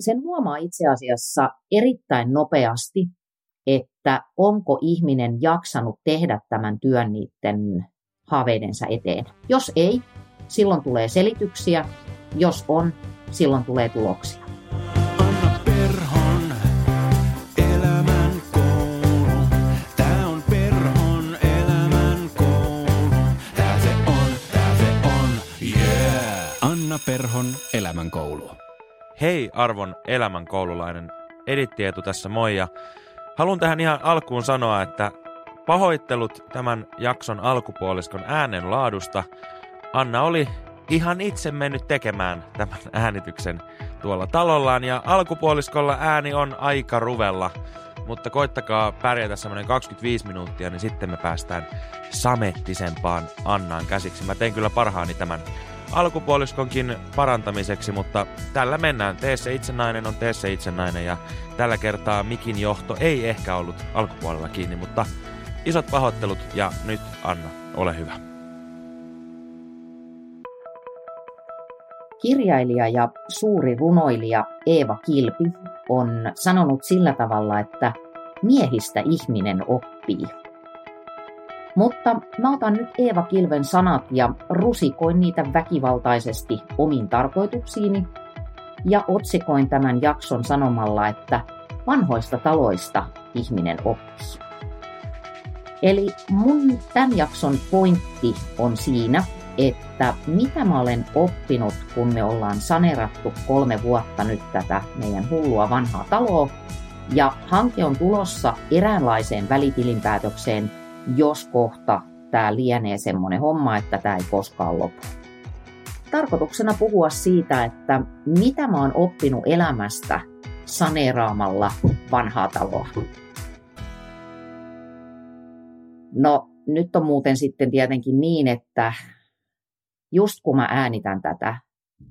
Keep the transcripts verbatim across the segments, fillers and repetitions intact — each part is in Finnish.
sen huomaa itse asiassa erittäin nopeasti, että onko ihminen jaksanut tehdä tämän työn niiden haaveidensa eteen. Jos ei, silloin tulee selityksiä. Jos on, silloin tulee tuloksia. Anna Perhon Elämän koulu. Tää on Perhon Elämän koulu. Tää se on, tää se on, yeah! Anna Perhon Elämän koulu. Hei arvon Elämän koululainen, Editti Eetu tässä, moi. Ja haluan tähän ihan alkuun sanoa, että pahoittelut tämän jakson alkupuoliskon äänen laadusta. Anna oli ihan itse mennyt tekemään tämän äänityksen tuolla talollaan, ja alkupuoliskolla ääni on aika ruvella, mutta koittakaa pärjätä semmoinen kaksikymmentäviisi minuuttia, niin sitten me päästään samettisempaan Annaan käsiksi. Mä teen kyllä parhaani tämän alkupuoliskonkin parantamiseksi, mutta tällä mennään. Tee se itsenäinen on tee se itsenäinen, ja tällä kertaa mikin johto ei ehkä ollut alkupuolella kiinni, mutta isot pahoittelut, ja nyt Anna, ole hyvä. Kirjailija ja suuri runoilija Eeva Kilpi on sanonut sillä tavalla, että miehistä ihminen oppii. Mutta mä otan nyt Eeva Kilven sanat ja rusikoin niitä väkivaltaisesti omiin tarkoituksiini ja otsikoin tämän jakson sanomalla, että vanhoista taloista ihminen oppii. Eli mun tämän jakson pointti on siinä, että mitä mä olen oppinut, kun me ollaan saneerattu kolme vuotta nyt tätä meidän hullua vanhaa taloa, ja hanke on tulossa eräänlaiseen välitilinpäätökseen, jos kohta tää lienee semmoinen homma, että tää ei koskaan lopu. Tarkoituksena puhua siitä, että mitä mä oon oppinut elämästä saneeraamalla vanhaa taloa. No, nyt on muuten sitten tietenkin niin, että just kun mä äänitän tätä,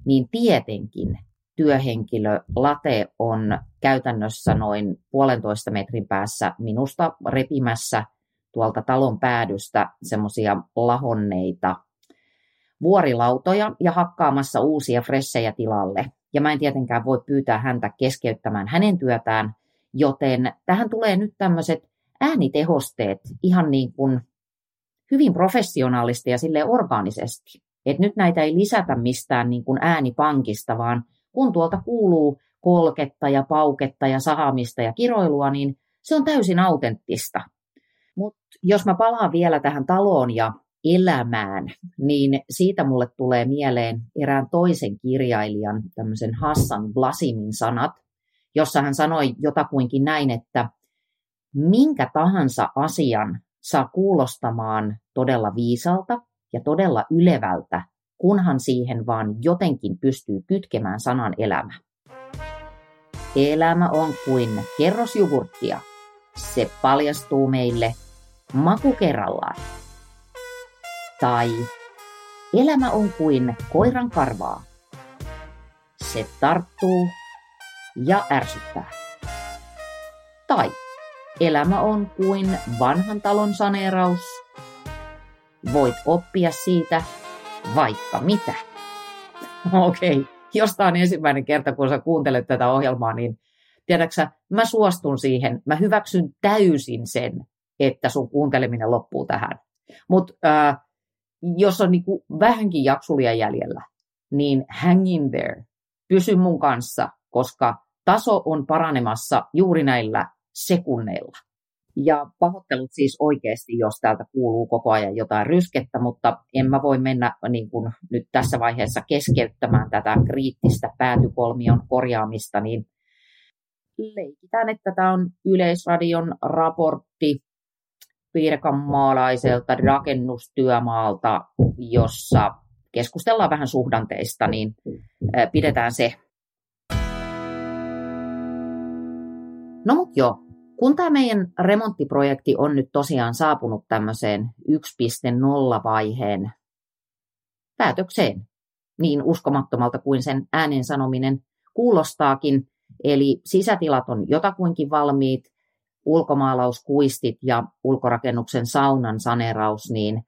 niin tietenkin työhenkilö Late on käytännössä noin puolentoista metrin päässä minusta repimässä tuolta talon päädystä semmoisia lahonneita vuorilautoja ja hakkaamassa uusia fressejä tilalle. Ja mä en tietenkään voi pyytää häntä keskeyttämään hänen työtään, joten tähän tulee nyt tämmöiset äänitehosteet ihan niin kuin hyvin professionaalisti ja silleen orgaanisesti. Et nyt näitä ei lisätä mistään niin kuin äänipankista, vaan kun tuolta kuuluu kolketta ja pauketta ja sahamista ja kiroilua, niin se on täysin autenttista. Mutta jos mä palaan vielä tähän taloon ja elämään, niin siitä mulle tulee mieleen erään toisen kirjailijan, tämmöisen Hassan Blasimin sanat, jossa hän sanoi jotakuinkin näin, että minkä tahansa asian saa kuulostamaan todella viisalta ja todella ylevältä, kunhan siihen vaan jotenkin pystyy kytkemään sanan elämä. Elämä on kuin kerrosjogurttia. Se paljastuu meille maku kerrallaan. Tai elämä on kuin koiran karvaa. Se tarttuu ja ärsyttää. Tai elämä on kuin vanhan talon saneeraus. Voit oppia siitä vaikka mitä. Okei, okay. Jos tämä on ensimmäinen kerta, kun sä kuuntelet tätä ohjelmaa, niin tiedäksä, mä suostun siihen. Mä hyväksyn täysin sen, että sun kuunteleminen loppuu tähän. Mutta äh, jos on niinku vähänkin jaksulia jäljellä, niin hang in there. Pysy mun kanssa, koska taso on paranemassa juuri näillä sekunneilla. Ja pahoittelut siis oikeasti, jos täältä kuuluu koko ajan jotain ryskettä, mutta en mä voi mennä niin kuin nyt tässä vaiheessa keskeyttämään tätä kriittistä päätykolmion korjaamista, niin leikitään, että tämä on Yleisradion raportti pirkanmaalaiselta rakennustyömaalta, jossa keskustellaan vähän suhdanteista, niin pidetään se. No mut joo. Kun tämä meidän remonttiprojekti on nyt tosiaan saapunut tämmöiseen yksi piste nolla-vaiheen päätökseen, niin uskomattomalta kuin sen äänen sanominen kuulostaakin, eli sisätilat on jotakuinkin valmiit, ulkomaalauskuistit ja ulkorakennuksen saunan saneeraus, niin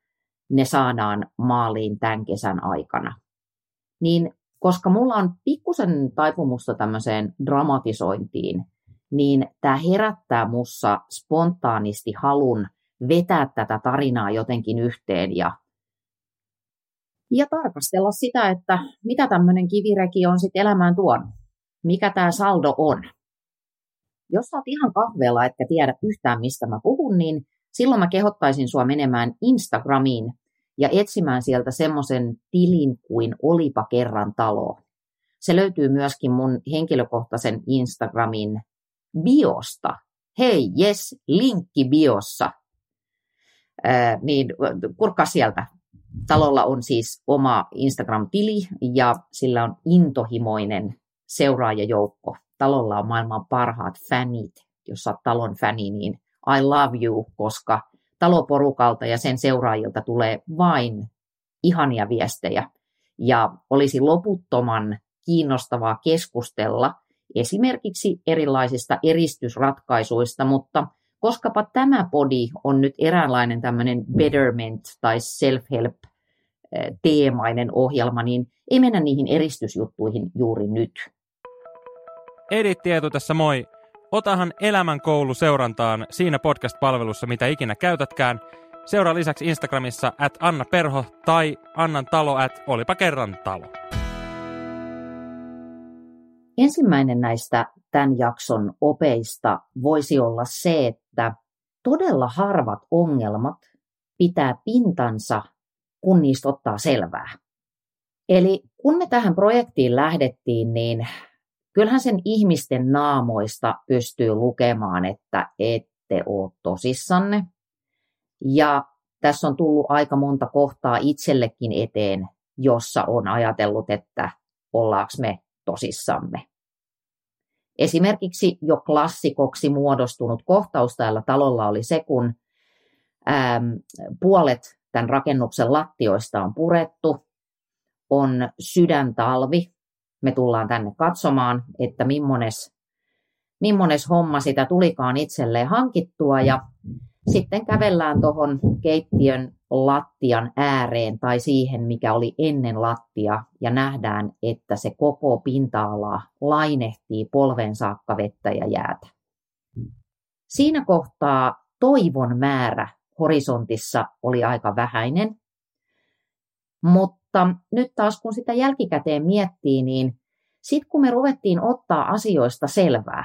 ne saadaan maaliin tämän kesän aikana. Niin koska mulla on pikkusen taipumusta tämmöiseen dramatisointiin, niin tämä herättää mussa spontaanisti halun vetää tätä tarinaa jotenkin yhteen ja, ja tarkastella sitä, että mitä tämmöinen kivireki on sitten elämään tuonut, mikä tämä saldo on. Jos sä oot ihan kahveella, etkä tiedä yhtään mistä mä puhun, niin silloin mä kehottaisin sua menemään Instagramiin ja etsimään sieltä semmoisen tilin kuin Olipa Kerran Talo. Se löytyy myöskin mun henkilökohtaisen Instagramin biosta. Hei, jes, linkki biossa. Äh, niin kurkkaa sieltä. Talolla on siis oma Instagram-tili ja sillä on intohimoinen seuraajajoukko. Talolla on maailman parhaat fänit. Jos sä oot talon fäni, niin I love you, koska taloporukalta ja sen seuraajilta tulee vain ihania viestejä. Ja olisi loputtoman kiinnostavaa keskustella esimerkiksi erilaisista eristysratkaisuista, mutta koskapa tämä podi on nyt eräänlainen tämmöinen betterment- tai self-help-teemainen ohjelma, niin ei mennä niihin eristysjuttuihin juuri nyt. Edit Tietu tässä moi. Otahan Elämän koulu seurantaan siinä podcast-palvelussa, mitä ikinä käytätkään. Seuraa lisäksi Instagramissa at Anna Perho tai Annan talo at Olipa Kerran Talo. Ensimmäinen näistä tämän jakson opeista voisi olla se, että todella harvat ongelmat pitää pintansa, kun niistä ottaa selvää. Eli kun me tähän projektiin lähdettiin, niin kyllähän sen ihmisten naamoista pystyy lukemaan, että ette ole tosissanne. Ja tässä on tullut aika monta kohtaa itsellekin eteen, jossa on ajatellut, että ollaanko me tosissamme. Esimerkiksi jo klassikoksi muodostunut kohtaus täällä talolla oli se, kun ähm, puolet tämän rakennuksen lattioista on purettu, on sydäntalvi. Me tullaan tänne katsomaan, että millaines, millaines homma sitä tulikaan itselleen hankittua ja sitten kävellään tuohon keittiön lattian ääreen tai siihen, mikä oli ennen lattia ja nähdään, että se koko pinta-ala lainehtii polven saakka vettä ja jäätä. Siinä kohtaa toivon määrä horisontissa oli aika vähäinen, mutta Mutta nyt taas kun sitä jälkikäteen miettii, niin sitten kun me ruvettiin ottaa asioista selvää,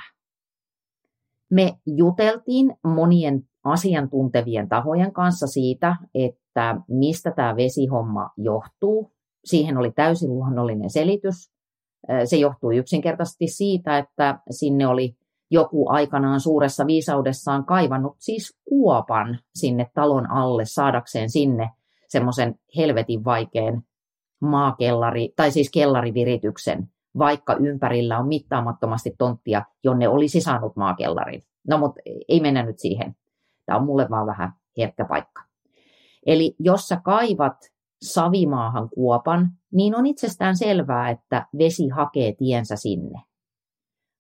me juteltiin monien asiantuntevien tahojen kanssa siitä, että mistä tämä vesihomma johtuu. Siihen oli täysin luonnollinen selitys. Se johtui yksinkertaisesti siitä, että sinne oli joku aikanaan suuressa viisaudessaan kaivannut siis kuopan sinne talon alle saadakseen sinne semmoisen helvetin vaikean maakellari, tai siis kellarivirityksen, vaikka ympärillä on mittaamattomasti tonttia, jonne olisi saanut maakellarin. No mutta ei mennä nyt siihen. Tämä on mulle vaan vähän herkkä paikka. Eli jos sä kaivat savimaahan kuopan, niin on itsestään selvää, että vesi hakee tiensä sinne.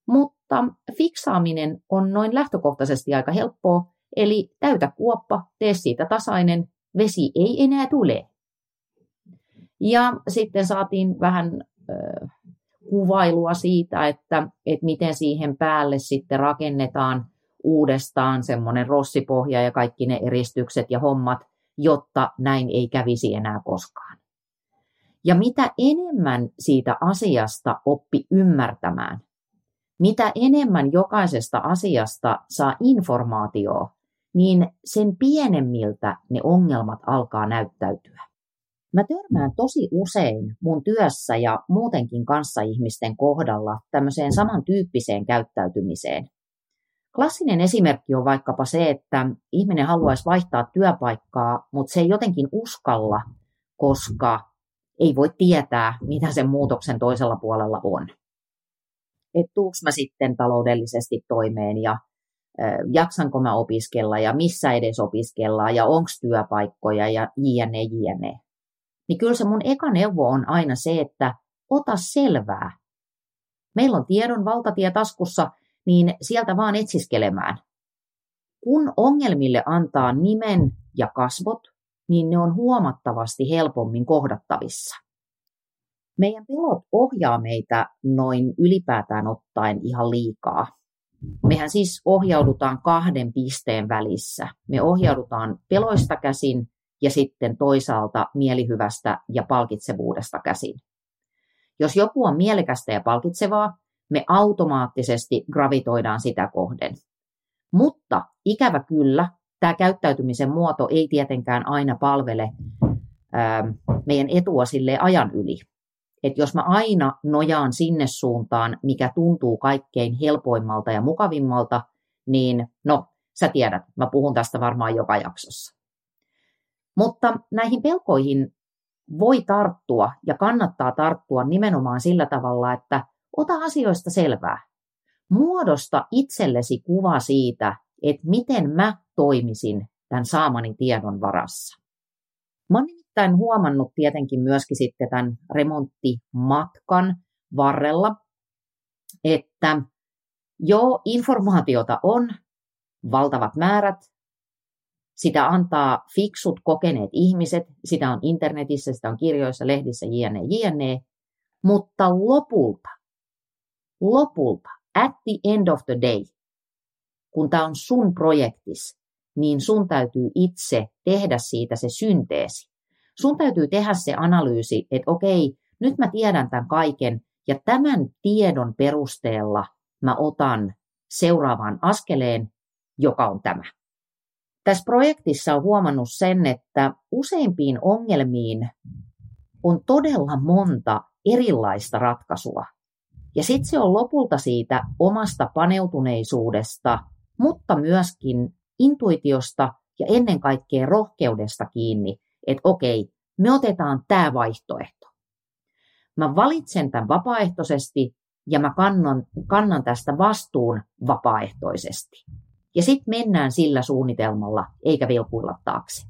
Mutta fiksaaminen on noin lähtökohtaisesti aika helppoa, eli täytä kuoppa, tee siitä tasainen, vesi ei enää tule. Ja sitten saatiin vähän ö, kuvailua siitä, että, että miten siihen päälle sitten rakennetaan uudestaan semmoinen rossipohja ja kaikki ne eristykset ja hommat, jotta näin ei kävisi enää koskaan. Ja mitä enemmän siitä asiasta oppi ymmärtämään, mitä enemmän jokaisesta asiasta saa informaatiota, niin sen pienemmiltä ne ongelmat alkaa näyttäytyä. Mä törmään tosi usein mun työssä ja muutenkin kanssaihmisten kohdalla tämmöiseen samantyyppiseen käyttäytymiseen. Klassinen esimerkki on vaikkapa se, että ihminen haluaisi vaihtaa työpaikkaa, mutta se ei jotenkin uskalla, koska ei voi tietää, mitä sen muutoksen toisella puolella on. Että tuuks mä sitten taloudellisesti toimeen ja jaksanko mä opiskella ja missä edes opiskellaan ja onko työpaikkoja ja jne, jne. Niin kyllä se mun eka neuvo on aina se, että ota selvää. Meillä on tiedon valtatie taskussa, niin sieltä vaan etsiskelemään. Kun ongelmille antaa nimen ja kasvot, niin ne on huomattavasti helpommin kohdattavissa. Meidän pelot ohjaa meitä noin ylipäätään ottaen ihan liikaa. Mehän siis ohjaudutaan kahden pisteen välissä. Me ohjaudutaan peloista käsin ja sitten toisaalta mielihyvästä ja palkitsevuudesta käsin. Jos joku on mielekästä ja palkitsevaa, me automaattisesti gravitoidaan sitä kohden. Mutta ikävä kyllä, tämä käyttäytymisen muoto ei tietenkään aina palvele ää, meidän etua silleen ajan yli. Et jos mä aina nojaan sinne suuntaan, mikä tuntuu kaikkein helpoimmalta ja mukavimmalta, niin no, sä tiedät, mä puhun tästä varmaan joka jaksossa. Mutta näihin pelkoihin voi tarttua ja kannattaa tarttua nimenomaan sillä tavalla, että ota asioista selvää. Muodosta itsellesi kuva siitä, että miten mä toimisin tämän saamani tiedon varassa. Mä oon nimittäin huomannut tietenkin myöskin sitten tämän remonttimatkan varrella, että joo, informaatiota on valtavat määrät, sitä antaa fiksut, kokeneet ihmiset, sitä on internetissä, sitä on kirjoissa, lehdissä, jne, jne, mutta lopulta, lopulta, at the end of the day, kun tämä on sun projektis, niin sun täytyy itse tehdä siitä se synteesi. Sun täytyy tehdä se analyysi, että okei, nyt mä tiedän tämän kaiken ja tämän tiedon perusteella mä otan seuraavan askeleen, joka on tämä. Tässä projektissa on huomannut sen, että useimpiin ongelmiin on todella monta erilaista ratkaisua. Ja sitten se on lopulta siitä omasta paneutuneisuudesta, mutta myöskin intuitiosta ja ennen kaikkea rohkeudesta kiinni, että okei, me otetaan tämä vaihtoehto. Mä valitsen tämän vapaaehtoisesti ja mä kannan, kannan tästä vastuun vapaaehtoisesti. Ja sitten mennään sillä suunnitelmalla, eikä vilkuilla taakse.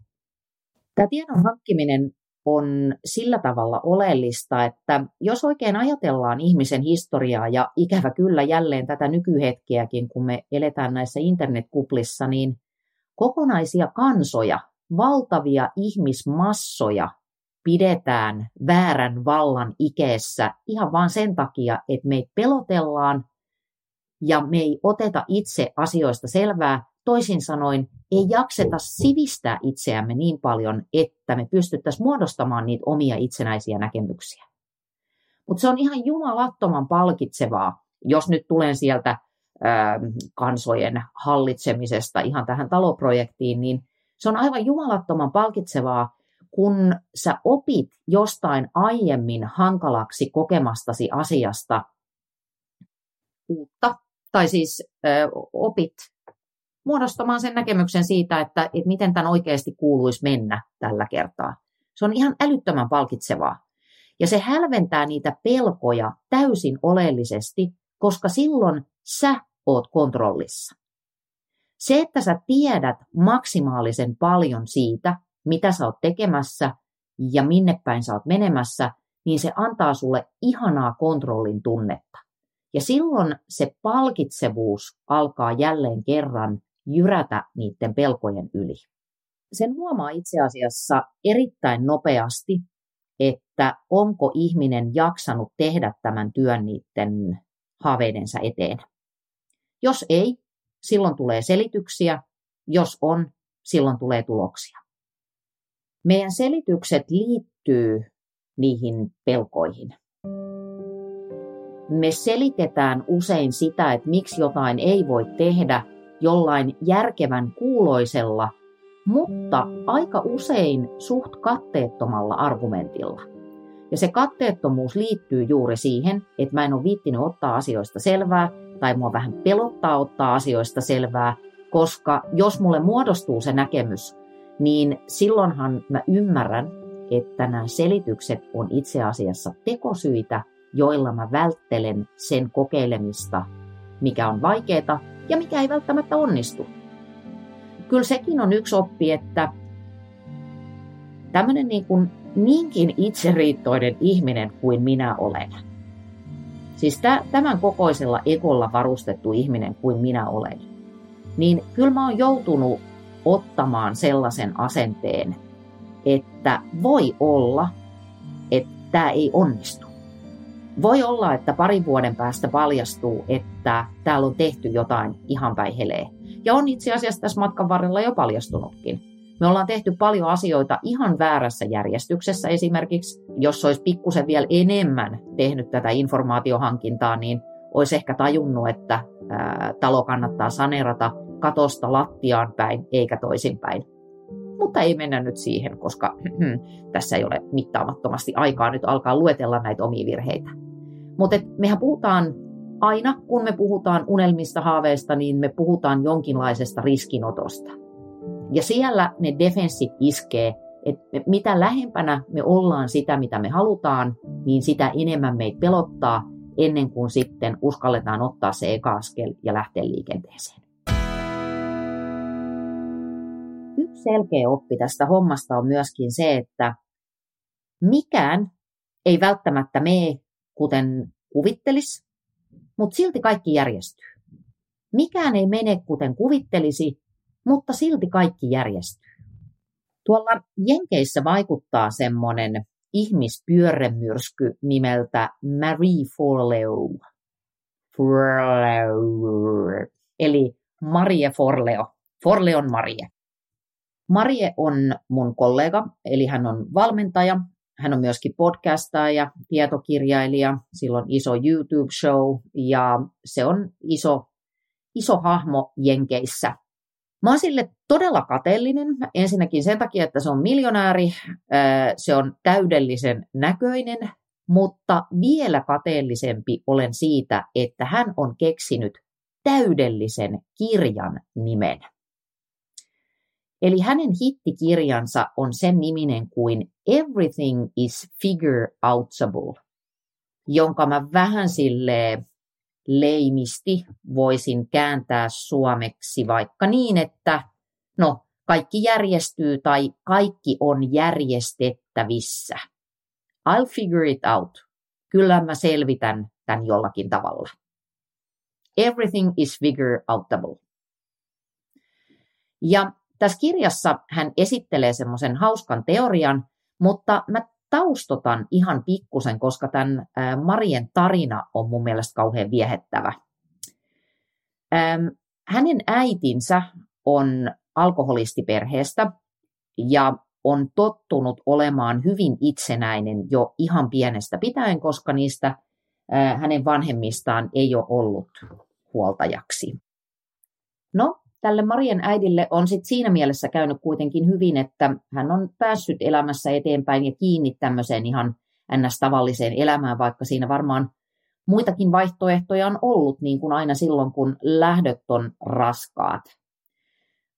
Tämä tiedon hankkiminen on sillä tavalla oleellista, että jos oikein ajatellaan ihmisen historiaa ja ikävä kyllä jälleen tätä nykyhetkeäkin, kun me eletään näissä internetkuplissa, niin kokonaisia kansoja, valtavia ihmismassoja pidetään väärän vallan ikeessä ihan vaan sen takia, että meitä pelotellaan ja me ei oteta itse asioista selvää. Toisin sanoen, ei jakseta sivistää itseämme niin paljon, että me pystyttäisiin muodostamaan niitä omia itsenäisiä näkemyksiä. Mutta se on ihan jumalattoman palkitsevaa, jos nyt tulen sieltä ö, kansojen hallitsemisesta ihan tähän taloprojektiin, niin se on aivan jumalattoman palkitsevaa, kun sä opit jostain aiemmin hankalaksi kokemastasi asiasta uutta, tai siis ö, opit muodostamaan sen näkemyksen siitä, että, että miten tämän oikeasti kuuluisi mennä tällä kertaa. Se on ihan älyttömän palkitsevaa. Ja se hälventää niitä pelkoja täysin oleellisesti, koska silloin sä oot kontrollissa. Se, että sä tiedät maksimaalisen paljon siitä, mitä sä oot tekemässä ja minne päin sä oot menemässä, niin se antaa sulle ihanaa kontrollin tunnetta. Ja silloin se palkitsevuus alkaa jälleen kerran jyrätä niiden pelkojen yli. Sen huomaa itse asiassa erittäin nopeasti, että onko ihminen jaksanut tehdä tämän työn niiden haaveidensa eteen. Jos ei, silloin tulee selityksiä. Jos on, silloin tulee tuloksia. Meidän selitykset liittyy niihin pelkoihin. Me selitetään usein sitä, että miksi jotain ei voi tehdä jollain järkevän kuuloisella, mutta aika usein suht katteettomalla argumentilla. Ja se katteettomuus liittyy juuri siihen, että mä en ole viittinyt ottaa asioista selvää, tai mua vähän pelottaa ottaa asioista selvää, koska jos mulle muodostuu se näkemys, niin silloinhan mä ymmärrän, että nämä selitykset on itse asiassa tekosyitä, joilla mä välttelen sen kokeilemista, mikä on vaikeeta ja mikä ei välttämättä onnistu. Kyllä sekin on yksi oppi, että tämmöinen niin kuin niinkin itseriittoinen ihminen kuin minä olen. Siis tämän kokoisella ekolla varustettu ihminen kuin minä olen. Niin kyllä mä oon joutunut ottamaan sellaisen asenteen, että voi olla, että tämä ei onnistu. Voi olla, että parin vuoden päästä paljastuu, että täällä on tehty jotain ihan päihelee. Ja on itse asiassa tässä matkan varrella jo paljastunutkin. Me ollaan tehty paljon asioita ihan väärässä järjestyksessä esimerkiksi. Jos olisi pikkusen vielä enemmän tehnyt tätä informaatiohankintaa, niin olisi ehkä tajunnut, että ää, talo kannattaa saneerata katosta lattiaan päin eikä toisinpäin. Mutta ei mennä nyt siihen, koska tässä ei ole mittaamattomasti aikaa nyt alkaa luetella näitä omia virheitä. Mutta mehän puhutaan aina, kun me puhutaan unelmista, haaveista, niin me puhutaan jonkinlaisesta riskinotosta. Ja siellä ne defenssit iskee, että mitä lähempänä me ollaan sitä, mitä me halutaan, niin sitä enemmän meitä pelottaa ennen kuin sitten uskalletaan ottaa se eka askel ja lähteä liikenteeseen. Yksi selkeä oppi tästä hommasta on myöskin se, että mikään ei välttämättä mene kuten kuvittelisi, mutta silti kaikki järjestyy. Mikään ei mene kuten kuvittelisi, mutta silti kaikki järjestyy. Tuolla Jenkeissä vaikuttaa semmoinen ihmispyörremyrsky nimeltä Marie Forleo. Forleo. Eli Marie Forleo. Forleon Marie. Marie on mun kollega, eli hän on valmentaja. Hän on myöskin podcastaaja, tietokirjailija. Sillä on iso YouTube-show ja se on iso, iso hahmo Jenkeissä. Mä oon sille todella kateellinen, ensinnäkin sen takia, että se on miljonääri, se on täydellisen näköinen, mutta vielä kateellisempi olen siitä, että hän on keksinyt täydellisen kirjan nimen. Eli hänen hittikirjansa on sen niminen kuin Everything is figureouttable, jonka mä vähän silleen leimisti voisin kääntää suomeksi vaikka niin, että no, kaikki järjestyy tai kaikki on järjestettävissä. I'll figure it out. Kyllä mä selvitän tämän jollakin tavalla. Everything is figureouttable. Ja tässä kirjassa hän esittelee semmoisen hauskan teorian, mutta mä taustotan ihan pikkusen, koska tämän Marien tarina on mun mielestä kauhean viehättävä. Hänen äitinsä on alkoholistiperheestä ja on tottunut olemaan hyvin itsenäinen jo ihan pienestä pitäen, koska niistä hänen vanhemmistaan ei ole ollut huoltajaksi. No, tälle Marien äidille on sit siinä mielessä käynyt kuitenkin hyvin, että hän on päässyt elämässä eteenpäin ja kiinni tämmöiseen ihan ns. Tavalliseen elämään, vaikka siinä varmaan muitakin vaihtoehtoja on ollut, niin kuin aina silloin, kun lähdöt on raskaat.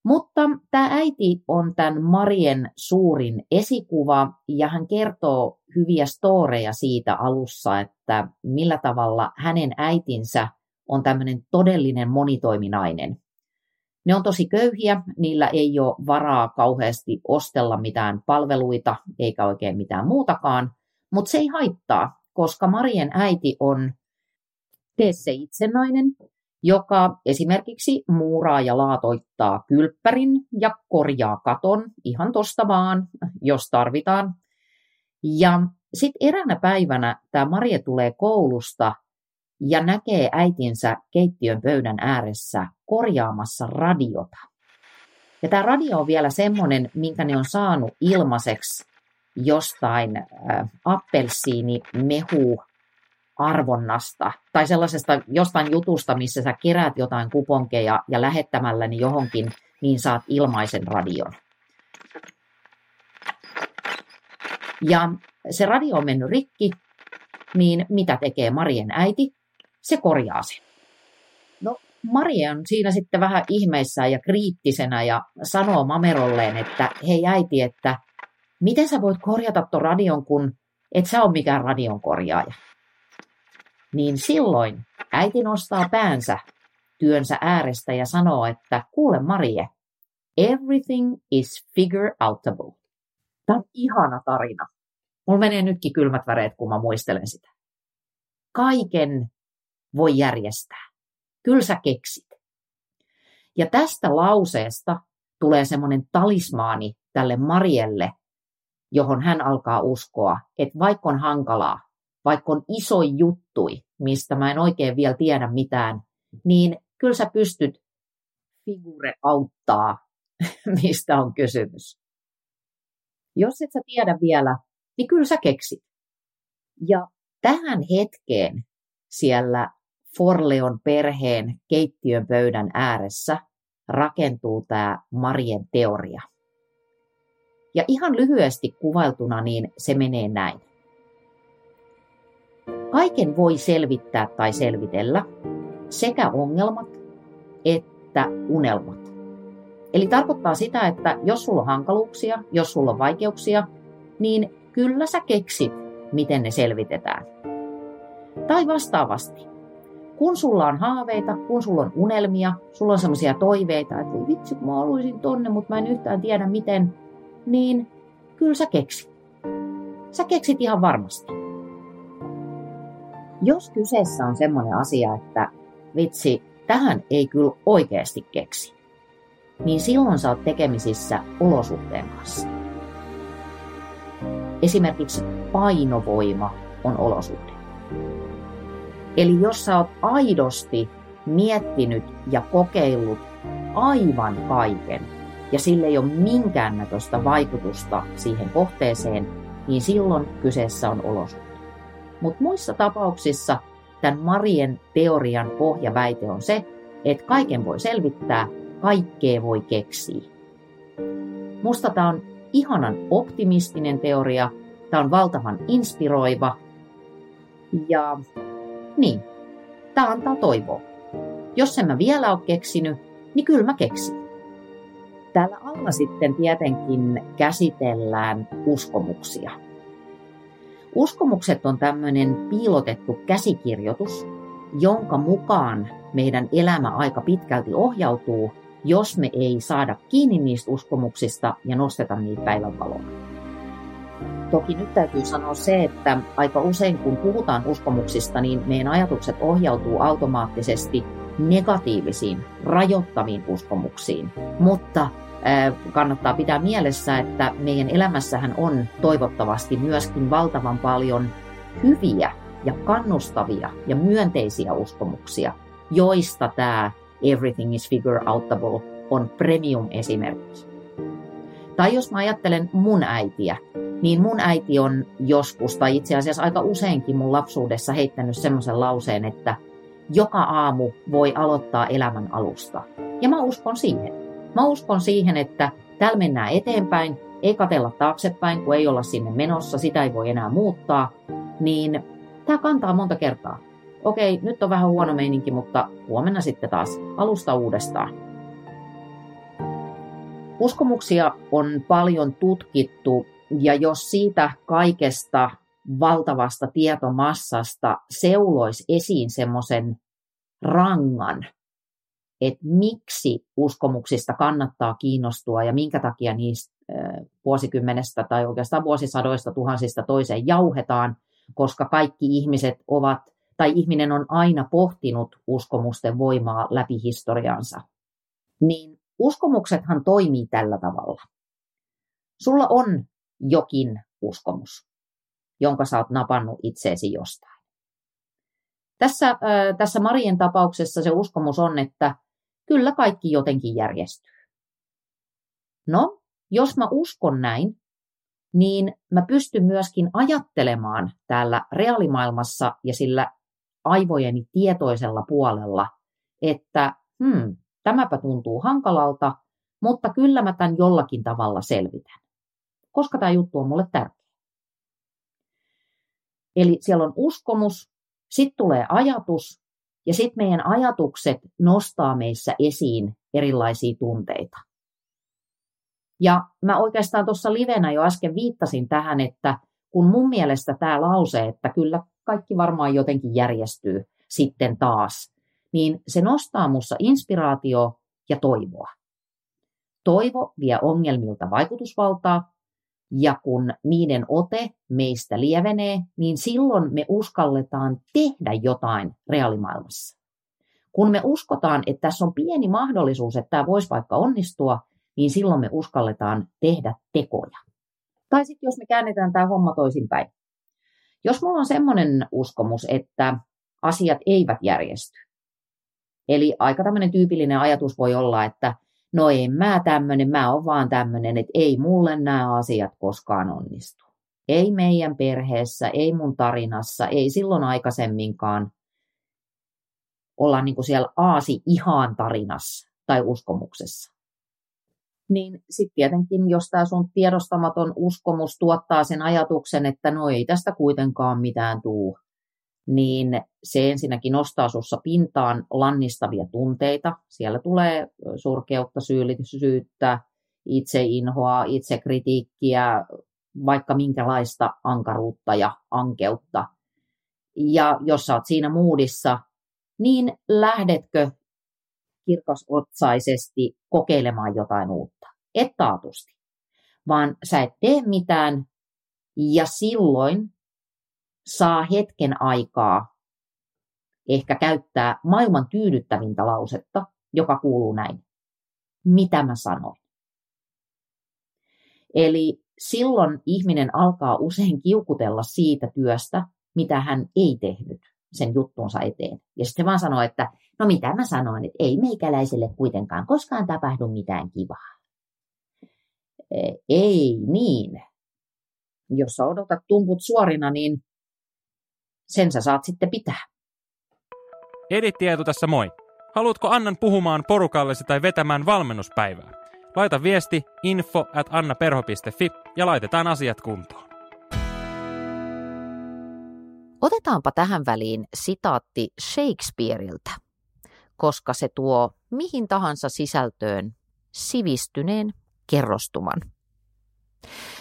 Mutta tämä äiti on tämän Marien suurin esikuva, ja hän kertoo hyviä storeja siitä alussa, että millä tavalla hänen äitinsä on tämmöinen todellinen monitoiminainen. Ne on tosi köyhiä, niillä ei ole varaa kauheasti ostella mitään palveluita eikä oikein mitään muutakaan, mutta se ei haittaa, koska Marien äiti on tee se itsenäinen, joka esimerkiksi muuraa ja laatoittaa kylppärin ja korjaa katon ihan tosta vaan, jos tarvitaan. Ja sitten eräänä päivänä tämä Marie tulee koulusta ja näkee äitinsä keittiön pöydän ääressä korjaamassa radiota. Ja tämä radio on vielä semmoinen, minkä ne on saanut ilmaiseksi jostain äh, appelsiinimehuarvonnasta tai sellaisesta jostain jutusta, missä sä keräät jotain kuponkeja ja lähettämällä ne johonkin, niin saat ilmaisen radion. Ja se radio on mennyt rikki, niin mitä tekee Marien äiti? Se korjaa sen. No, Marie on siinä sitten vähän ihmeissään ja kriittisenä ja sanoo mamerolleen, että hei äiti, että miten sä voit korjata ton radion, kun et sä ole mikään radion korjaaja. Niin silloin äiti nostaa päänsä työnsä äärestä ja sanoo, että kuule Marie, everything is figureouttable. Tämä on ihana tarina. Mulla menee nytkin kylmät väreet, kun mä muistelen sitä. Kaiken voi järjestää. Kyllä sä keksit. Ja tästä lauseesta tulee semmoinen talismaani tälle Marielle, johon hän alkaa uskoa, että vaikka on hankalaa, vaikka on isoja juttui, mistä mä en oikein vielä tiedä mitään, niin kyllä sä pystyt figureouttaa, mistä on kysymys. Jos et sä tiedä vielä, niin kyllä sä keksit. Ja tähän hetkeen siellä Forleon perheen keittiön pöydän ääressä rakentuu tämä Marien teoria. Ja ihan lyhyesti kuvailtuna niin se menee näin. Kaiken voi selvittää tai selvitellä, sekä ongelmat että unelmat. Eli tarkoittaa sitä, että jos sulla on hankaluuksia, jos sulla on vaikeuksia, niin kyllä sä keksit, miten ne selvitetään. Tai vastaavasti. Kun sulla on haaveita, kun sulla on unelmia, sulla on sellaisia toiveita, että vitsi kun mä haluaisin tonne, mutta mä en yhtään tiedä miten, niin kyllä sä keksit. Sä keksit ihan varmasti. Jos kyseessä on semmoinen asia, että vitsi, tähän ei kyllä oikeasti keksi, niin silloin sä oot tekemisissä olosuhteen kanssa. Esimerkiksi painovoima on olosuhde. Eli jos sä oot aidosti miettinyt ja kokeillut aivan kaiken, ja sillä ei ole minkäännäköistä vaikutusta siihen kohteeseen, niin silloin kyseessä on olosuhde. Mutta muissa tapauksissa tämän Marien teorian pohjaväite on se, että kaiken voi selvittää, kaikkea voi keksiä. Musta tämä on ihanan optimistinen teoria, tämä on valtavan inspiroiva ja niin, tämä antaa toivoa. Jos en mä vielä ole keksinyt, niin kyllä mä keksin. Täällä alla sitten tietenkin käsitellään uskomuksia. Uskomukset on tämmöinen piilotettu käsikirjoitus, jonka mukaan meidän elämä aika pitkälti ohjautuu, jos me ei saada kiinni niistä uskomuksista ja nosteta niitä päivänvaloon. Toki nyt täytyy sanoa se, että aika usein kun puhutaan uskomuksista, niin meidän ajatukset ohjautuu automaattisesti negatiivisiin, rajoittaviin uskomuksiin. Mutta kannattaa pitää mielessä, että meidän elämässähän on toivottavasti myöskin valtavan paljon hyviä ja kannustavia ja myönteisiä uskomuksia, joista tämä Everything is figureouttable on premium-esimerkki. Tai jos mä ajattelen mun äitiä, niin mun äiti on joskus tai itse asiassa aika useinkin mun lapsuudessa heittänyt semmoisen lauseen, että joka aamu voi aloittaa elämän alusta. Ja mä uskon siihen. Mä uskon siihen, että täällä mennään eteenpäin, ei katella taaksepäin, kun ei olla sinne menossa, sitä ei voi enää muuttaa, niin tää kantaa monta kertaa. Okei, nyt on vähän huono meininki, mutta huomenna sitten taas alusta uudestaan. Uskomuksia on paljon tutkittu, ja jos siitä kaikesta valtavasta tietomassasta seuloisi esiin semmoisen rangan, että miksi uskomuksista kannattaa kiinnostua ja minkä takia niistä vuosikymmenestä tai oikeastaan vuosisadoista tuhansista toiseen jauhetaan, koska kaikki ihmiset ovat, tai ihminen on aina pohtinut uskomusten voimaa läpi historiansa. Niin uskomuksethan toimii tällä tavalla. Sulla on jokin uskomus, jonka sä oot napannut itseesi jostain. Tässä, äh, tässä Marien tapauksessa se uskomus on, että kyllä kaikki jotenkin järjestyy. No, jos mä uskon näin, niin mä pystyn myöskin ajattelemaan täällä reaalimaailmassa ja sillä aivojeni tietoisella puolella, että hmm, tämäpä tuntuu hankalalta, mutta kyllä mä tämän jollakin tavalla selvitän, koska tämä juttu on mulle tärkeä. Eli siellä on uskomus, sitten tulee ajatus, ja sitten meidän ajatukset nostaa meissä esiin erilaisia tunteita. Ja mä oikeastaan tuossa livenä jo äsken viittasin tähän, että kun mun mielestä tämä lause, että kyllä kaikki varmaan jotenkin järjestyy sitten taas, niin se nostaa mussa inspiraatio ja toivoa. Toivo vie ongelmilta vaikutusvaltaa, ja kun niiden ote meistä lievenee, niin silloin me uskalletaan tehdä jotain reaalimaailmassa. Kun me uskotaan, että tässä on pieni mahdollisuus, että tämä voisi vaikka onnistua, niin silloin me uskalletaan tehdä tekoja. Tai sitten jos me käännetään tämä homma toisinpäin. Jos mulla on semmoinen uskomus, että asiat eivät järjesty, eli aika tämmöinen tyypillinen ajatus voi olla, että no en mä tämmöinen, mä oon vaan tämmöinen, että ei mulle nämä asiat koskaan onnistu. Ei meidän perheessä, ei mun tarinassa, ei silloin aikaisemminkaan olla niin kuin siellä aasi ihan tarinassa tai uskomuksessa. Niin sitten tietenkin, jos tämä sun tiedostamaton uskomus tuottaa sen ajatuksen, että no ei tästä kuitenkaan mitään tuu, niin se ensinnäkin nostaa sussa pintaan lannistavia tunteita. Siellä tulee surkeutta, syyllisyyttä, itseinhoa, itsekritiikkiä, vaikka minkälaista ankaruutta ja ankeutta. Ja jos sä oot siinä moodissa, niin lähdetkö kirkasotsaisesti kokeilemaan jotain uutta? Et taatusti, vaan sä et tee mitään ja silloin saa hetken aikaa ehkä käyttää maailman tyydyttävintä lausetta, joka kuuluu näin. Mitä mä sanoin? Eli silloin ihminen alkaa usein kiukutella siitä työstä, mitä hän ei tehnyt sen juttuunsa eteen. Ja sitten vaan sanoo, että no mitä mä sanoin, että ei meikäläiselle kuitenkaan koskaan tapahdu mitään kivaa. Ei niin. Jos sä odotat tumput suorina, niin sen sä saat sitten pitää. Editti Eetu tässä moi. Haluatko Annan puhumaan porukallesi tai vetämään valmennuspäivää? Laita viesti info at annaperho piste fi ja laitetaan asiat kuntoon. Otetaanpa tähän väliin sitaatti Shakespeareiltä, koska se tuo mihin tahansa sisältöön sivistyneen kerrostuman.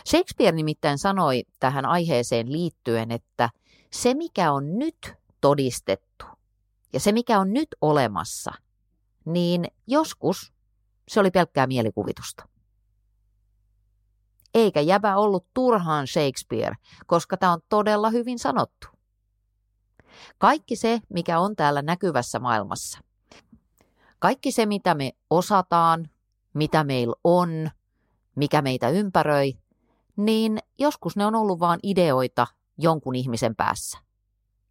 Shakespeare nimittäin sanoi tähän aiheeseen liittyen, että se mikä on nyt todistettu ja se mikä on nyt olemassa, niin joskus se oli pelkkää mielikuvitusta. Eikä jäbä ollut turhaan Shakespeare, koska tämä on todella hyvin sanottu. Kaikki se, mikä on täällä näkyvässä maailmassa, kaikki se, mitä me osataan, mitä meillä on, mikä meitä ympäröi, niin joskus ne on ollut vain ideoita jonkun ihmisen päässä.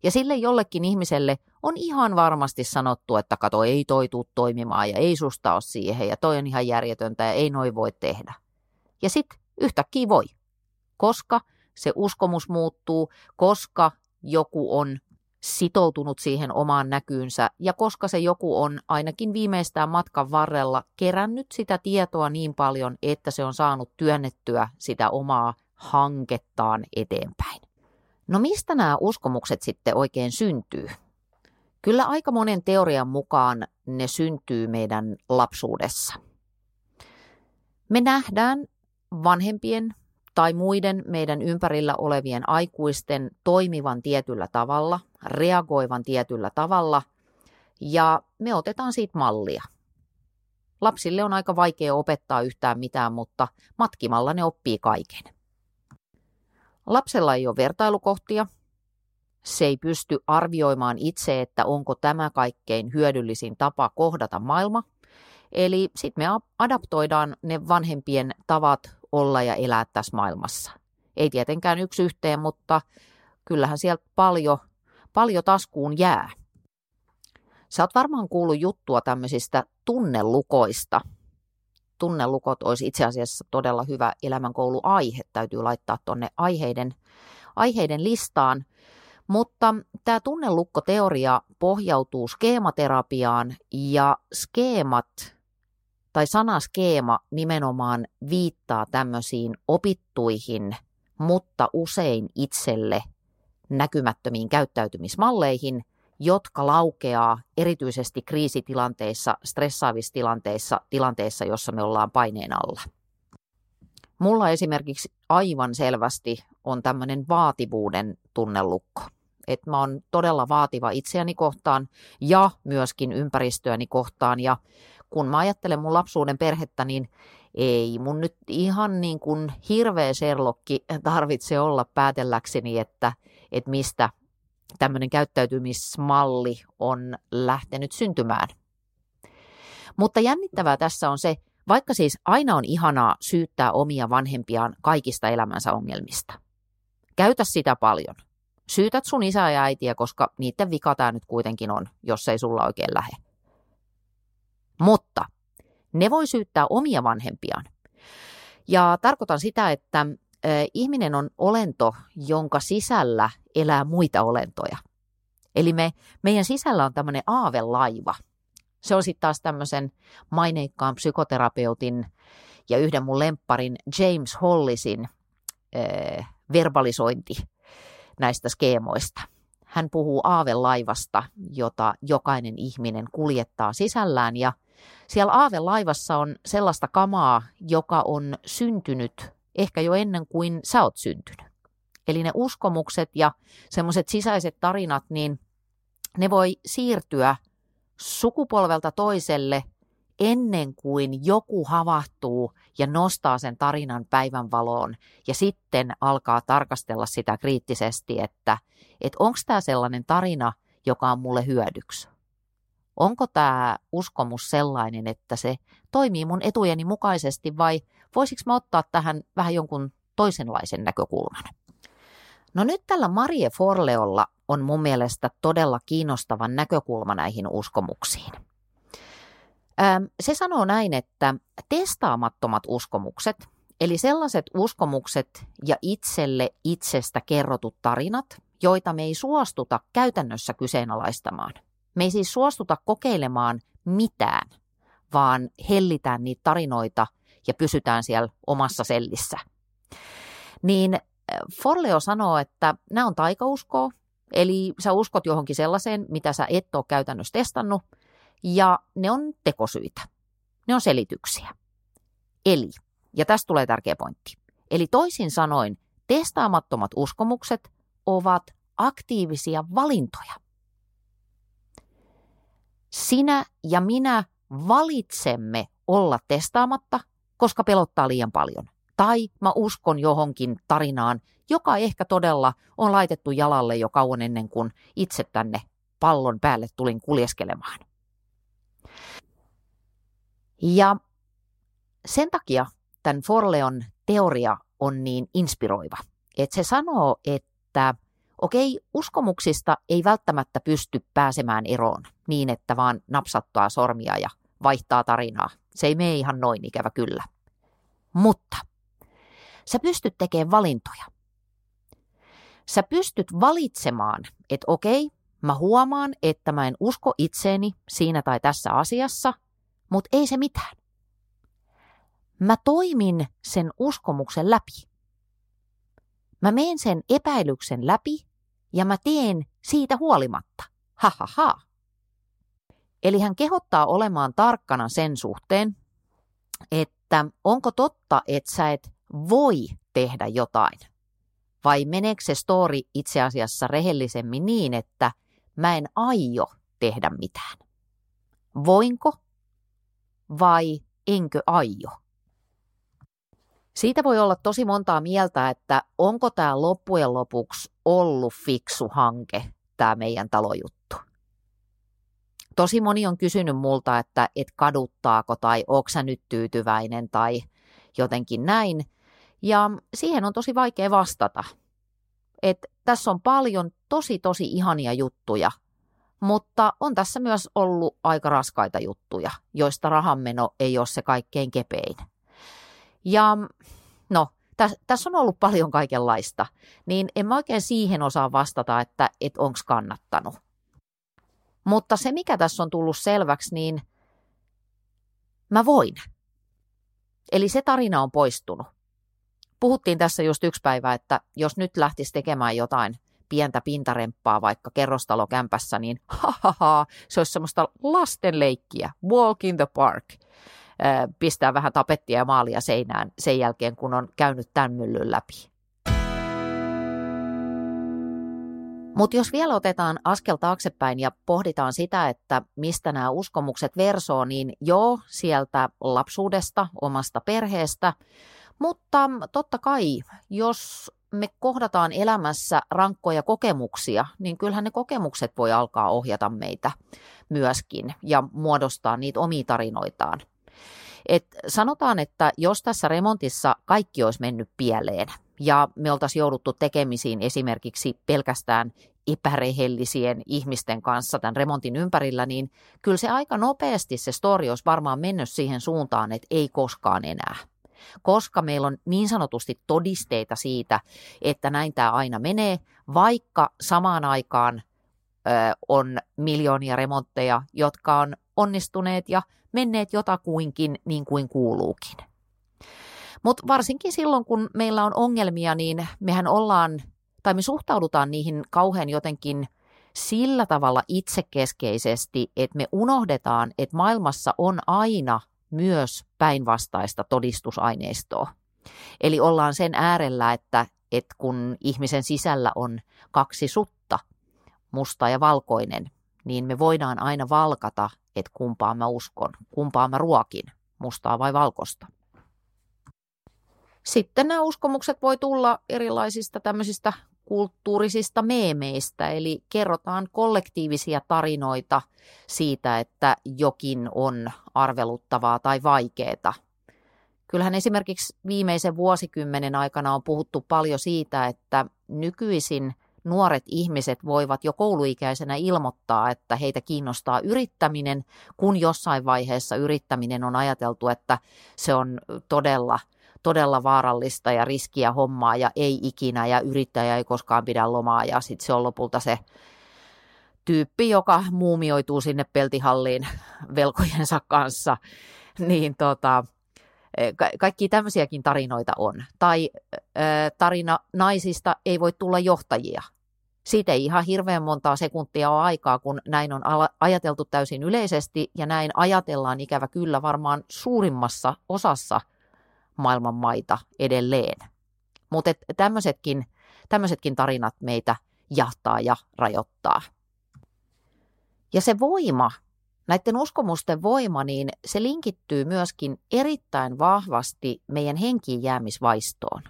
Ja sille jollekin ihmiselle on ihan varmasti sanottu, että kato, ei toi tuu toimimaan ja ei susta ole siihen ja toi on ihan järjetöntä ja ei noi voi tehdä. Ja sitten yhtäkkiä voi, koska se uskomus muuttuu, koska joku on sitoutunut siihen omaan näkyynsä ja koska se joku on ainakin viimeistään matkan varrella kerännyt sitä tietoa niin paljon, että se on saanut työnnettyä sitä omaa hankettaan eteenpäin. No mistä nämä uskomukset sitten oikein syntyy? Kyllä aika monen teorian mukaan ne syntyy meidän lapsuudessa. Me nähdään vanhempien tai muiden meidän ympärillä olevien aikuisten toimivan tietyllä tavalla, reagoivan tietyllä tavalla, ja me otetaan siitä mallia. Lapsille on aika vaikea opettaa yhtään mitään, mutta matkimalla ne oppii kaiken. Lapsella ei ole vertailukohtia. Se ei pysty arvioimaan itse, että onko tämä kaikkein hyödyllisin tapa kohdata maailma. Eli sitten me adaptoidaan ne vanhempien tavat olla ja elää tässä maailmassa. Ei tietenkään yksi yhteen, mutta kyllähän sieltä paljon, paljon taskuun jää. Sä oot varmaan kuullut juttua tämmöisistä tunnelukoista. Tunnelukot olisi itse asiassa todella hyvä elämänkouluaihe. Täytyy laittaa tuonne aiheiden, aiheiden listaan. Mutta tämä tunnelukkoteoria pohjautuu skeematerapiaan ja skeemat tai sana skeema nimenomaan viittaa tämmöisiin opittuihin, mutta usein itselle näkymättömiin käyttäytymismalleihin, jotka laukeaa erityisesti kriisitilanteissa, stressaavissa tilanteissa, tilanteissa, jossa me ollaan paineen alla. Mulla esimerkiksi aivan selvästi on tämmöinen vaativuuden tunnelukko. Että mä oon todella vaativa itseäni kohtaan ja myöskin ympäristöäni kohtaan. Ja kun mä ajattelen mun lapsuuden perhettä, niin ei mun nyt ihan niin kuin hirveä serlokki tarvitse olla päätelläkseni, että, että mistä tämmöinen käyttäytymismalli on lähtenyt syntymään. Mutta jännittävää tässä on se, vaikka siis aina on ihanaa syyttää omia vanhempiaan kaikista elämänsä ongelmista. Käytä sitä paljon. syytät sun isää ja äitiä, koska niiden vika tää nyt kuitenkin on, jos ei sulla oikein lähe. Mutta ne voi syyttää omia vanhempiaan. Ja tarkoitan sitä, että ihminen on olento, jonka sisällä elää muita olentoja. Eli me, meidän sisällä on tämmöinen aavelaiva. Se on sitten taas tämmöisen maineikkaan psykoterapeutin ja yhden mun lempparin James Hollisin ee, verbalisointi näistä skeemoista. Hän puhuu aavelaivasta, jota jokainen ihminen kuljettaa sisällään. Ja siellä aavelaivassa on sellaista kamaa, joka on syntynyt ehkä jo ennen kuin sä oot syntynyt. Eli ne uskomukset ja semmoiset sisäiset tarinat, niin ne voi siirtyä sukupolvelta toiselle ennen kuin joku havahtuu ja nostaa sen tarinan päivänvaloon ja sitten alkaa tarkastella sitä kriittisesti, että, että onko tämä sellainen tarina, joka on mulle hyödyksi. Onko tämä uskomus sellainen, että se toimii mun etujeni mukaisesti vai voisiko mä ottaa tähän vähän jonkun toisenlaisen näkökulman? No nyt tällä Marie Forleolla on mun mielestä todella kiinnostava näkökulma näihin uskomuksiin. Se sanoo näin, että testaamattomat uskomukset, eli sellaiset uskomukset ja itselle itsestä kerrotut tarinat, joita me ei suostuta käytännössä kyseenalaistamaan. Me ei siis suostuta kokeilemaan mitään, vaan hellitään niitä tarinoita ja pysytään siellä omassa sellissä. Niin Forleo sanoo, että nämä on taikauskoa, eli sä uskot johonkin sellaiseen, mitä sä et ole käytännössä testannut, ja ne on tekosyitä, ne on selityksiä. Eli, ja tässä tulee tärkeä pointti, eli toisin sanoen testaamattomat uskomukset ovat aktiivisia valintoja. Sinä ja minä valitsemme olla testaamatta, koska pelottaa liian paljon. Tai mä uskon johonkin tarinaan, joka ehkä todella on laitettu jalalle jo kauan ennen kuin itse tänne pallon päälle tulin kuljeskelemaan. Ja sen takia tämän Forleon teoria on niin inspiroiva, että se sanoo, että okei, uskomuksista ei välttämättä pysty pääsemään eroon niin, että vaan napsattaa sormia ja vaihtaa tarinaa. Se ei mene ihan noin, ikävä kyllä. Mutta sä pystyt tekemään valintoja. Sä pystyt valitsemaan, että okei, mä huomaan, että mä en usko itseeni siinä tai tässä asiassa, mutta ei se mitään. Mä toimin sen uskomuksen läpi. Mä menen sen epäilyksen läpi ja mä teen siitä huolimatta. Ha ha ha. Eli hän kehottaa olemaan tarkkana sen suhteen, että onko totta, että sä et voi tehdä jotain. Vai meneekö se story itse asiassa rehellisemmin niin, että mä en aio tehdä mitään? Voinko vai enkö aio? Siitä voi olla tosi montaa mieltä, että onko tämä loppujen lopuksi ollut fiksu hanke, tämä meidän talojuttu. Tosi moni on kysynyt multa, että et kaduttaako tai ootko sä nyt tyytyväinen tai jotenkin näin. Ja siihen on tosi vaikea vastata. Et tässä on paljon tosi tosi ihania juttuja, mutta on tässä myös ollut aika raskaita juttuja, joista rahanmeno ei ole se kaikkein kepein. Ja no, tässä täs on ollut paljon kaikenlaista, niin en mä oikein siihen osaa vastata, että et onko kannattanut. Mutta se, mikä tässä on tullut selväksi, niin mä voin. Eli se tarina on poistunut. Puhuttiin tässä just yksi päivä, että jos nyt lähtisi tekemään jotain pientä pintaremppaa vaikka kerrostalokämpässä, niin ha, ha, ha, se olisi semmoista lastenleikkiä, walk in the park. Pistää vähän tapettia ja maalia seinään sen jälkeen, kun on käynyt tämän myllyn läpi. Mutta jos vielä otetaan askel taaksepäin ja pohditaan sitä, että mistä nämä uskomukset versoo, niin joo, sieltä lapsuudesta, omasta perheestä. Mutta totta kai, jos me kohdataan elämässä rankkoja kokemuksia, niin kyllähän ne kokemukset voi alkaa ohjata meitä myöskin ja muodostaa niitä omia tarinoitaan. Et sanotaan, että jos tässä remontissa kaikki olisi mennyt pieleen, ja me oltaisiin jouduttu tekemisiin esimerkiksi pelkästään epärehellisien ihmisten kanssa tämän remontin ympärillä, niin kyllä se aika nopeasti se story olisi varmaan mennyt siihen suuntaan, että ei koskaan enää. Koska meillä on niin sanotusti todisteita siitä, että näin tämä aina menee, vaikka samaan aikaan ö, on miljoonia remontteja, jotka on onnistuneet ja menneet jotakuinkin niin kuin kuuluukin. Mutta varsinkin silloin, kun meillä on ongelmia, niin mehän ollaan, tai me suhtaudutaan niihin kauhean jotenkin sillä tavalla itsekeskeisesti, että me unohdetaan, että maailmassa on aina myös päinvastaista todistusaineistoa. Eli ollaan sen äärellä, että, että kun ihmisen sisällä on kaksi sutta, musta ja valkoinen, niin me voidaan aina valkata, että kumpaa mä uskon, kumpaa mä ruokin, mustaa vai valkosta. Sitten nämä uskomukset voi tulla erilaisista tämmöisistä kulttuurisista meemeistä, eli kerrotaan kollektiivisia tarinoita siitä, että jokin on arveluttavaa tai vaikeaa. Kyllähän esimerkiksi viimeisen vuosikymmenen aikana on puhuttu paljon siitä, että nykyisin nuoret ihmiset voivat jo kouluikäisenä ilmoittaa, että heitä kiinnostaa yrittäminen, kun jossain vaiheessa yrittäminen on ajateltu, että se on todella todella vaarallista ja riskiä hommaa ja ei ikinä ja yrittäjä ei koskaan pidä lomaa ja sitten se on lopulta se tyyppi, joka muumioituu sinne peltihalliin velkojensa kanssa, niin tota, ka- kaikki tämmöisiäkin tarinoita on. Tai ö, tarina naisista ei voi tulla johtajia. Siitä ei ihan hirveän montaa sekuntia ole aikaa, kun näin on ajateltu täysin yleisesti ja näin ajatellaan ikävä kyllä varmaan suurimmassa osassa maailman maita edelleen. Mutta tämmöisetkin, tämmöisetkin tarinat meitä jahtaa ja rajoittaa. Ja se voima, näiden uskomusten voima, niin se linkittyy myöskin erittäin vahvasti meidän henkiin jäämisvaistoon.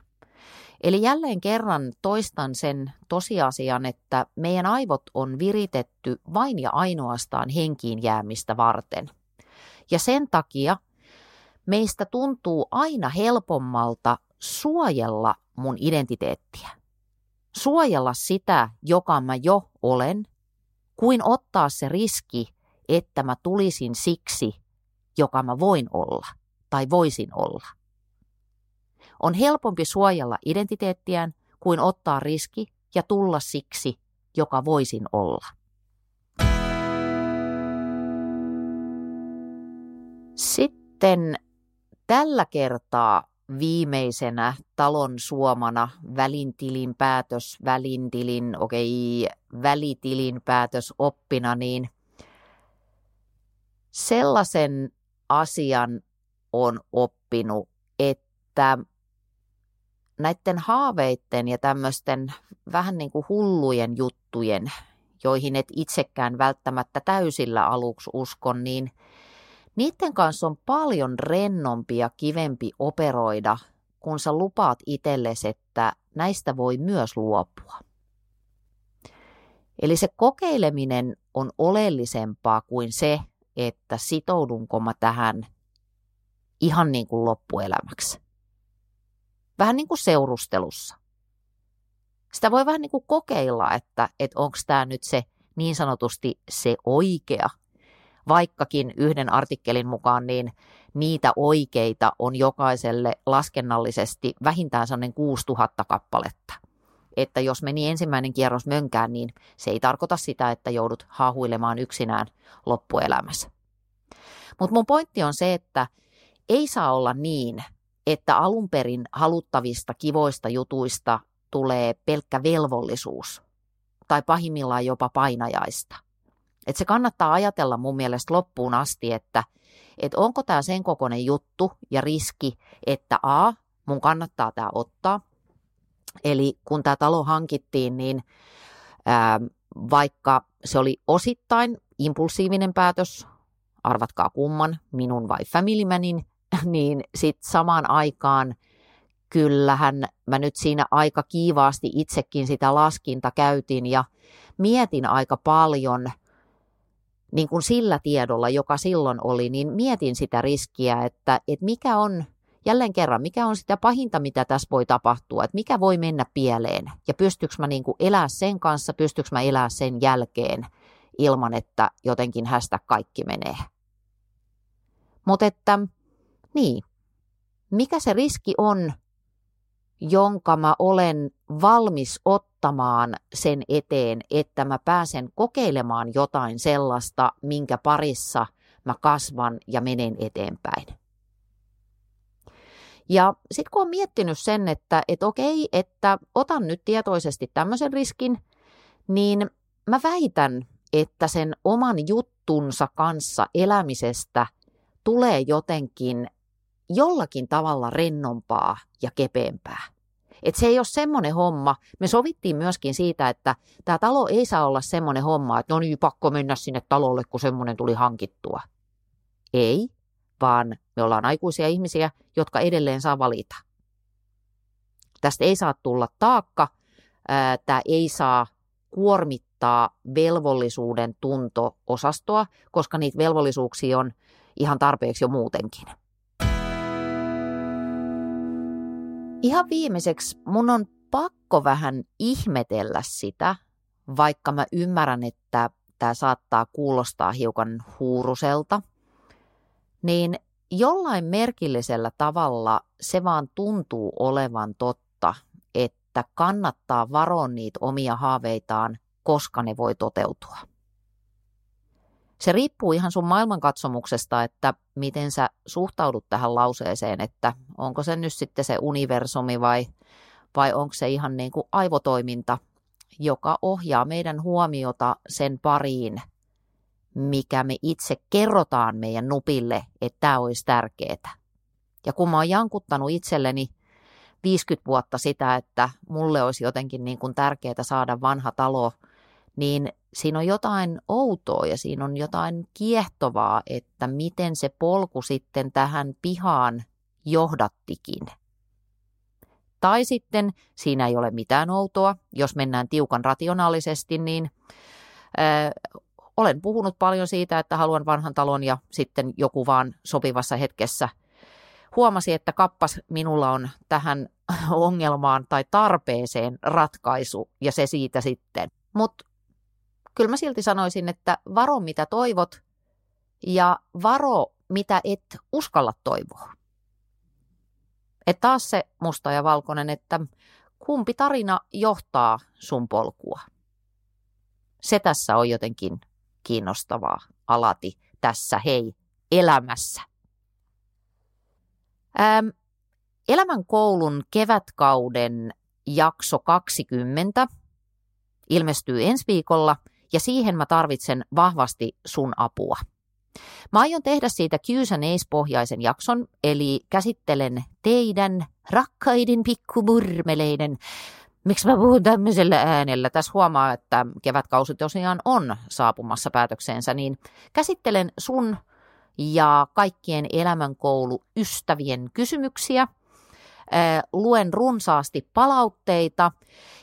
Eli jälleen kerran toistan sen tosiasian, että meidän aivot on viritetty vain ja ainoastaan henkiin jäämistä varten. Ja sen takia meistä tuntuu aina helpommalta suojella mun identiteettiä, suojella sitä, joka mä jo olen, kuin ottaa se riski, että mä tulisin siksi, joka mä voin olla tai voisin olla. On helpompi suojella identiteettiään kuin ottaa riski ja tulla siksi, joka voisin olla. Sitten tällä kertaa viimeisenä talon suomana välintilin päätös, välintilin, okei, okay, välitilin päätös oppina, niin sellaisen asian on oppinut, että näiden haaveiden ja tämmöisten vähän niin kuin hullujen juttujen, joihin et itsekään välttämättä täysillä aluksi uskon, niin niiden kanssa on paljon rennompi ja kivempi operoida, kun sä lupaat itsellesi, että näistä voi myös luopua. Eli se kokeileminen on oleellisempaa kuin se, että sitoudunko mä tähän ihan niin kuin loppuelämäksi. Vähän niin kuin seurustelussa. Sitä voi vähän niin kuin kokeilla, että, että onko tämä nyt se niin sanotusti se oikea. Vaikkakin yhden artikkelin mukaan niin niitä oikeita on jokaiselle laskennallisesti vähintään sellainen kuusituhatta kappaletta. Että jos meni ensimmäinen kierros mönkään, niin se ei tarkoita sitä, että joudut haahuilemaan yksinään loppuelämässä. Mutta mun pointti on se, että ei saa olla niin, että alun perin haluttavista kivoista jutuista tulee pelkkä velvollisuus tai pahimmillaan jopa painajaista. Että se kannattaa ajatella mun mielestä loppuun asti, että, että onko tämä sen kokoinen juttu ja riski, että a, mun kannattaa tämä ottaa. Eli kun tämä talo hankittiin, niin ää, vaikka se oli osittain impulsiivinen päätös, arvatkaa kumman, minun vai familymanin, niin sitten samaan aikaan kyllähän mä nyt siinä aika kiivaasti itsekin sitä laskinta käytin ja mietin aika paljon, niin kuin sillä tiedolla, joka silloin oli, niin mietin sitä riskiä, että, että mikä on jälleen kerran, mikä on sitä pahinta, mitä tässä voi tapahtua, että mikä voi mennä pieleen ja pystyykö mä niin kuin elää sen kanssa, pystyykö mä elää sen jälkeen ilman, että jotenkin hästä kaikki menee. Mutta että niin, mikä se riski on, jonka mä olen valmis ottamaan sen eteen, että mä pääsen kokeilemaan jotain sellaista, minkä parissa mä kasvan ja menen eteenpäin. Ja sitten kun olen miettinyt sen, että et okei, että otan nyt tietoisesti tämmöisen riskin, niin mä väitän, että sen oman juttunsa kanssa elämisestä tulee jotenkin jollakin tavalla rennompaa ja kepeämpää. Et se ei ole semmoinen homma. Me sovittiin myöskin siitä, että tämä talo ei saa olla semmoinen homma, että no niin, pakko mennä sinne talolle, kun semmoinen tuli hankittua. Ei, vaan me ollaan aikuisia ihmisiä, jotka edelleen saa valita. Tästä ei saa tulla taakka, tämä ei saa kuormittaa velvollisuuden tunto-osastoa, koska niitä velvollisuuksia on ihan tarpeeksi jo muutenkin. Ihan viimeiseksi mun on pakko vähän ihmetellä sitä, vaikka mä ymmärrän, että tämä saattaa kuulostaa hiukan huuruselta, niin jollain merkillisellä tavalla se vaan tuntuu olevan totta, että kannattaa varoa niitä omia haaveitaan, koska ne voi toteutua. Se riippuu ihan sun maailmankatsomuksesta, että miten sä suhtaudut tähän lauseeseen, että onko se nyt sitten se universumi vai, vai onko se ihan niin kuin aivotoiminta, joka ohjaa meidän huomiota sen pariin, mikä me itse kerrotaan meidän nupille, että tämä olisi tärkeää. Ja kun mä oon jankuttanut itselleni viisikymmentä vuotta sitä, että mulle olisi jotenkin niin kuin tärkeää saada vanha talo, niin siinä on jotain outoa ja siinä on jotain kiehtovaa, että miten se polku sitten tähän pihaan johdattikin. Tai sitten siinä ei ole mitään outoa, jos mennään tiukan rationaalisesti, niin ö, olen puhunut paljon siitä, että haluan vanhan talon ja sitten joku vaan sopivassa hetkessä huomasi, että kappas minulla on tähän ongelmaan tai tarpeeseen ratkaisu ja se siitä sitten. Mut kyllä mä silti sanoisin, että varo mitä toivot ja varo mitä et uskalla toivoa. Et taas se musta ja valkoinen, että kumpi tarina johtaa sun polkua. Se tässä on jotenkin kiinnostavaa alati tässä hei elämässä. Ähm, Elämän koulun kevätkauden jakso kaksikymmentä. Ilmestyy ensi viikolla ja siihen mä tarvitsen vahvasti sun apua. Mä aion tehdä siitä Q's and A's-pohjaisen jakson, eli käsittelen teidän rakkaiden pikkumurmeleiden. Miksi mä puhun tämmöisellä äänellä? Tässä huomaa, että kevätkausi tosiaan on saapumassa päätökseensä, niin käsittelen sun ja kaikkien elämänkouluystävien kysymyksiä. Luen runsaasti palautteita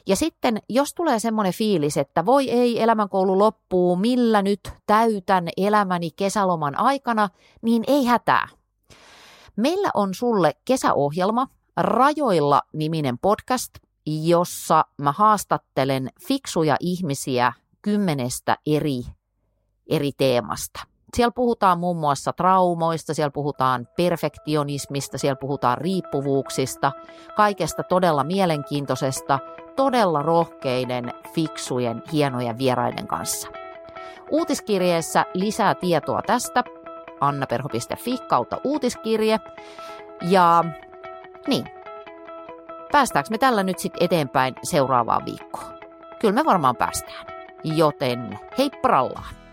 ja sitten jos tulee semmoinen fiilis, että voi ei elämänkoulu loppuu, millä nyt täytän elämäni kesäloman aikana, niin ei hätää. Meillä on sulle kesäohjelma Rajoilla niminen podcast, jossa mä haastattelen fiksuja ihmisiä kymmenestä eri, eri teemasta. Siellä puhutaan muun muassa traumoista, siellä puhutaan perfektionismista, siellä puhutaan riippuvuuksista, kaikesta todella mielenkiintoisesta, todella rohkeiden, fiksujen, hienojen vieraiden kanssa. Uutiskirjeessä lisää tietoa tästä, annaperho piste fi kautta uutiskirje. Ja niin, päästäänkö me tällä nyt sitten eteenpäin seuraavaan viikkoon? Kyllä me varmaan päästään, joten heipparallaan!